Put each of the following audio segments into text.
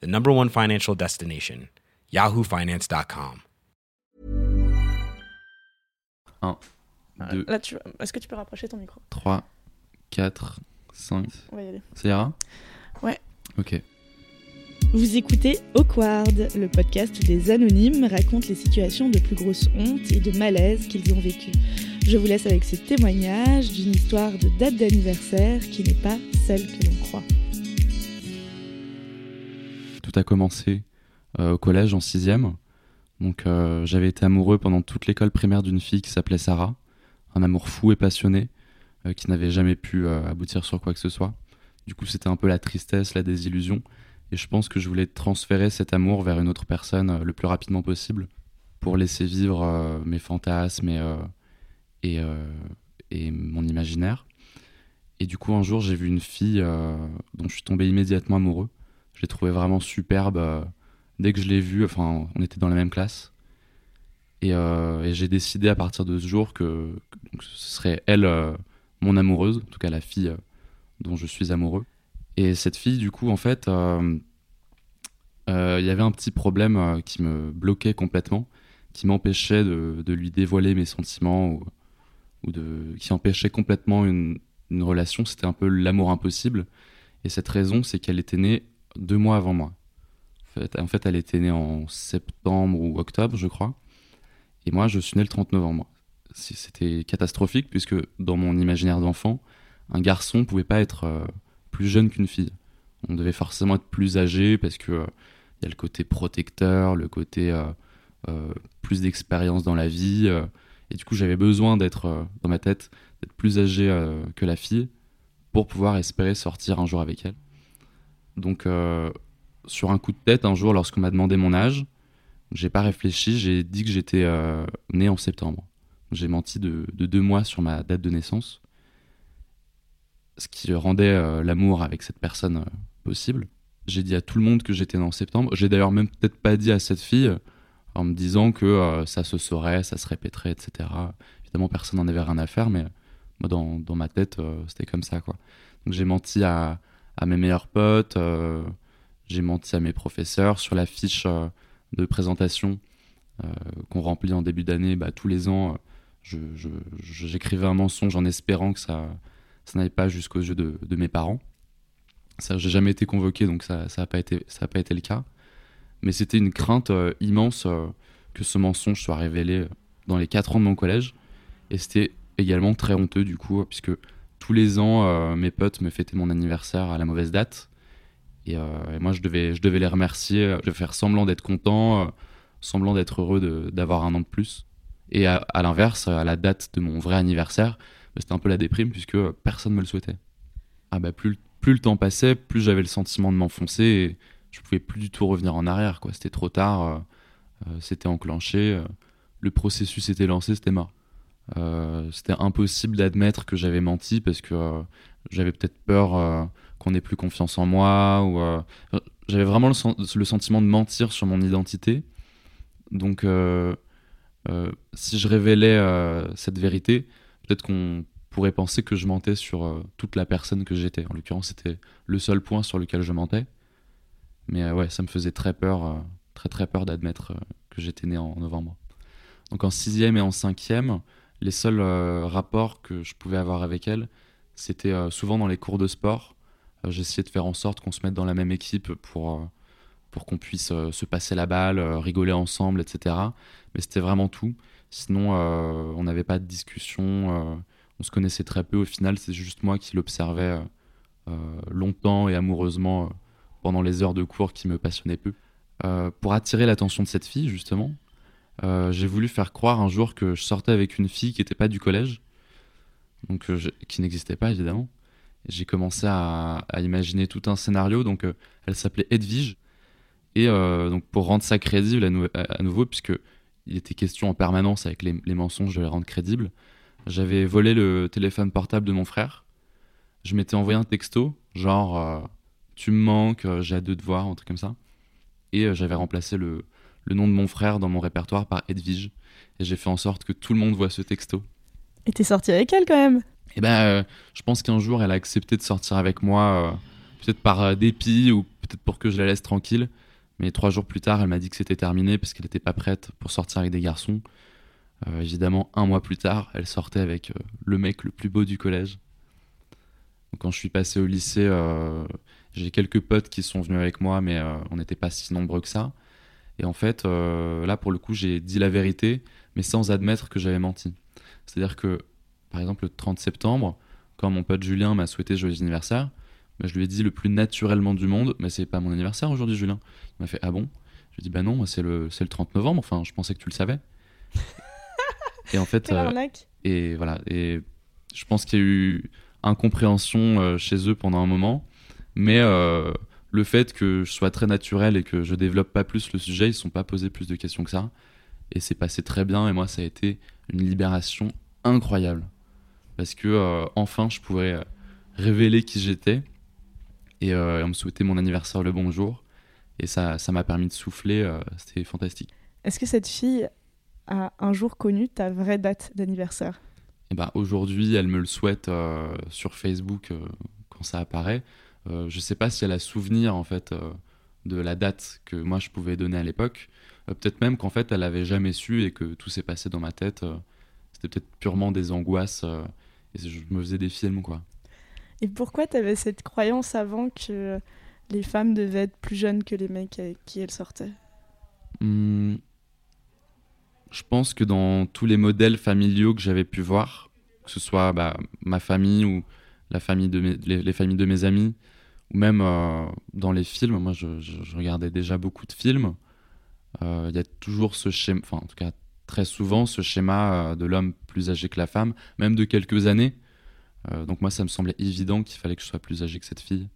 the #1 financial destination, yahoofinance.com. Là, est-ce que tu peux rapprocher ton micro? 3, 4, 5. On va y aller. Ça ira? Ouais. Ok. Vous écoutez Awkward, le podcast où des anonymes racontent les situations de plus grosse honte et de malaise qu'ils ont vécues. Je vous laisse avec ce témoignage d'une histoire de date d'anniversaire qui n'est pas celle que l'on croit. Tout a commencé au collège en 6e. Donc j'avais été amoureux pendant toute l'école primaire d'une fille qui s'appelait Sarah. Un amour fou et passionné qui n'avait jamais pu aboutir sur quoi que ce soit. Du coup, c'était un peu la tristesse, la désillusion. Et je pense que je voulais transférer cet amour vers une autre personne le plus rapidement possible pour laisser vivre mes fantasmes et mon imaginaire. Et du coup, un jour, j'ai vu une fille dont je suis tombé immédiatement amoureux. Je l'ai trouvée vraiment superbe. Dès que je l'ai vue, enfin, on était dans la même classe. Et j'ai décidé à partir de ce jour que ce serait elle mon amoureuse, en tout cas la fille dont je suis amoureux. Et cette fille, du coup, en fait, y avait un petit problème qui me bloquait complètement, qui m'empêchait de lui dévoiler mes sentiments, ou qui empêchait complètement une relation. C'était un peu l'amour impossible. Et cette raison, c'est qu'elle était née 2 mois avant moi. En fait, elle était née en septembre ou octobre, je crois. Et moi, je suis né le 30 novembre. C'était catastrophique, puisque dans mon imaginaire d'enfant, un garçon ne pouvait pas être... plus jeune qu'une fille. On devait forcément être plus âgé parce que y a le côté protecteur, le côté plus d'expérience dans la vie. Et du coup, j'avais besoin d'être, dans ma tête, d'être plus âgé que la fille pour pouvoir espérer sortir un jour avec elle. Donc, sur un coup de tête, un jour, lorsqu'on m'a demandé mon âge, j'ai pas réfléchi, j'ai dit que j'étais né en septembre. J'ai menti de 2 mois sur ma date de naissance. Ce qui rendait l'amour avec cette personne possible. J'ai dit à tout le monde que j'étais né en septembre. J'ai d'ailleurs même peut-être pas dit à cette fille en me disant que ça se saurait, ça se répéterait, etc. Évidemment, personne n'en avait rien à faire, mais moi, dans ma tête, c'était comme ça, quoi. Donc, j'ai menti à mes meilleurs potes, j'ai menti à mes professeurs. Sur la fiche de présentation qu'on remplit en début d'année, tous les ans, j'écrivais un mensonge en espérant que ça n'allait pas jusqu'aux yeux de mes parents. Ça, j'ai jamais été convoqué, donc ça n'a pas été le cas. Mais c'était une crainte immense que ce mensonge soit révélé dans les 4 ans de mon collège. Et c'était également très honteux, du coup, puisque tous les ans, mes potes me fêtaient mon anniversaire à la mauvaise date. Et moi, je devais les remercier, je devais faire semblant d'être content, semblant d'être heureux d'avoir un an de plus. Et à l'inverse, à la date de mon vrai anniversaire, c'était un peu la déprime puisque personne ne me le souhaitait. Plus le temps passait, plus j'avais le sentiment de m'enfoncer et je ne pouvais plus du tout revenir en arrière, quoi. C'était trop tard, c'était enclenché, le processus était lancé, c'était mort. C'était impossible d'admettre que j'avais menti parce que j'avais peut-être peur qu'on n'ait plus confiance en moi. J'avais vraiment le sentiment de mentir sur mon identité. Donc si je révélais cette vérité... Peut-être qu'on pourrait penser que je mentais sur toute la personne que j'étais. En l'occurrence, c'était le seul point sur lequel je mentais. Mais ouais, ça me faisait très peur, très très peur d'admettre que j'étais né en novembre. Donc en 6e et en 5e, les seuls rapports que je pouvais avoir avec elle, c'était souvent dans les cours de sport. J'essayais de faire en sorte qu'on se mette dans la même équipe pour qu'on puisse se passer la balle, rigoler ensemble, etc. Mais c'était vraiment tout. Sinon, on n'avait pas de discussion, on se connaissait très peu. Au final, c'est juste moi qui l'observais longtemps et amoureusement pendant les heures de cours qui me passionnaient peu. Pour attirer l'attention de cette fille, justement, j'ai voulu faire croire un jour que je sortais avec une fille qui n'était pas du collège, donc qui n'existait pas, évidemment. Et j'ai commencé à imaginer tout un scénario. Donc, elle s'appelait Edwige. Et donc pour rendre ça crédible à nouveau, puisque il était question en permanence avec les mensonges de les rendre crédibles, j'avais volé le téléphone portable de mon frère. Je m'étais envoyé un texto, genre tu me manques, j'ai hâte de te voir, un truc comme ça. Et j'avais remplacé le nom de mon frère dans mon répertoire par Edwige. Et j'ai fait en sorte que tout le monde voit ce texto. Et t'es sorti avec elle quand même? Et ben, je pense qu'un jour, elle a accepté de sortir avec moi, peut-être par dépit ou peut-être pour que je la laisse tranquille. Mais 3 jours plus tard, elle m'a dit que c'était terminé parce qu'elle n'était pas prête pour sortir avec des garçons. Évidemment, 1 mois plus tard, elle sortait avec le mec le plus beau du collège. Donc, quand je suis passé au lycée, j'ai quelques potes qui sont venus avec moi, mais on n'était pas si nombreux que ça. Et en fait, là, pour le coup, j'ai dit la vérité, mais sans admettre que j'avais menti. C'est-à-dire que, par exemple, le 30 septembre, quand mon pote Julien m'a souhaité joyeux anniversaire, bah, je lui ai dit le plus naturellement du monde, mais c'est pas mon anniversaire aujourd'hui, Julien. Il m'a fait ah bon? Je lui ai dit bah non, moi c'est le 30 novembre. Enfin, je pensais que tu le savais. Et en fait, et voilà. Et je pense qu'il y a eu incompréhension chez eux pendant un moment, mais le fait que je sois très naturel et que je développe pas plus le sujet, ils se sont pas posé plus de questions que ça. Et c'est passé très bien. Et moi, ça a été une libération incroyable parce que enfin, je pouvais révéler qui j'étais. Et on me souhaitait mon anniversaire le bon jour. Et ça m'a permis de souffler. C'était fantastique. Est-ce que cette fille a un jour connu ta vraie date d'anniversaire? Et bah, aujourd'hui, elle me le souhaite sur Facebook quand ça apparaît. Je ne sais pas si elle a souvenir en fait, de la date que moi je pouvais donner à l'époque. Peut-être même qu'en fait, elle n'avait jamais su et que tout s'est passé dans ma tête. C'était peut-être purement des angoisses. Et je me faisais des films, quoi. Et pourquoi tu avais cette croyance avant que les femmes devaient être plus jeunes que les mecs avec qui elles sortaient? Je pense que dans tous les modèles familiaux que j'avais pu voir, que ce soit ma famille ou la famille de les familles de mes amis, ou même dans les films, moi je regardais déjà beaucoup de films, il y a toujours ce schéma, enfin en tout cas très souvent ce schéma de l'homme plus âgé que la femme, même de quelques années. Donc moi ça me semblait évident qu'il fallait que je sois plus âgé que cette fille.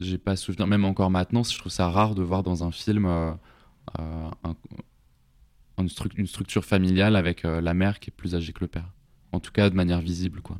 J'ai pas souvenir, même encore maintenant, je trouve ça rare de voir dans un film une structure familiale avec la mère qui est plus âgée que le père. En tout cas de manière visible, quoi.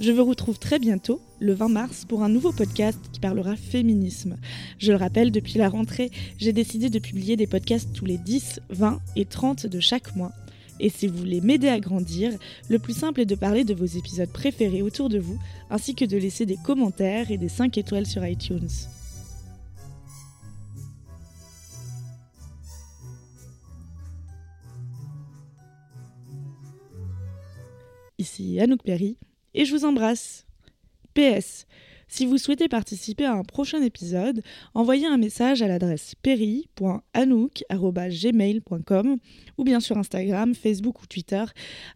Je vous retrouve très bientôt, le 20 mars, pour un nouveau podcast qui parlera féminisme. Je le rappelle, depuis la rentrée, j'ai décidé de publier des podcasts tous les 10, 20 et 30 de chaque mois. Et si vous voulez m'aider à grandir, le plus simple est de parler de vos épisodes préférés autour de vous, ainsi que de laisser des commentaires et des 5 étoiles sur iTunes. Ici Anouk Perry. Et je vous embrasse. PS. Si vous souhaitez participer à un prochain épisode, envoyez un message à l'adresse perry.anouk@gmail.com ou bien sur Instagram, Facebook ou Twitter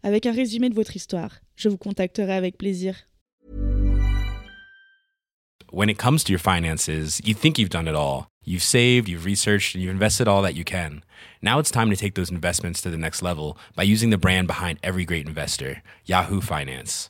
avec un résumé de votre histoire. Je vous contacterai avec plaisir. When it comes to your finances, you think you've done it all. You've saved, you've researched, and you've invested all that you can. Now it's time to take those investments to the next level by using the brand behind every great investor, Yahoo Finance.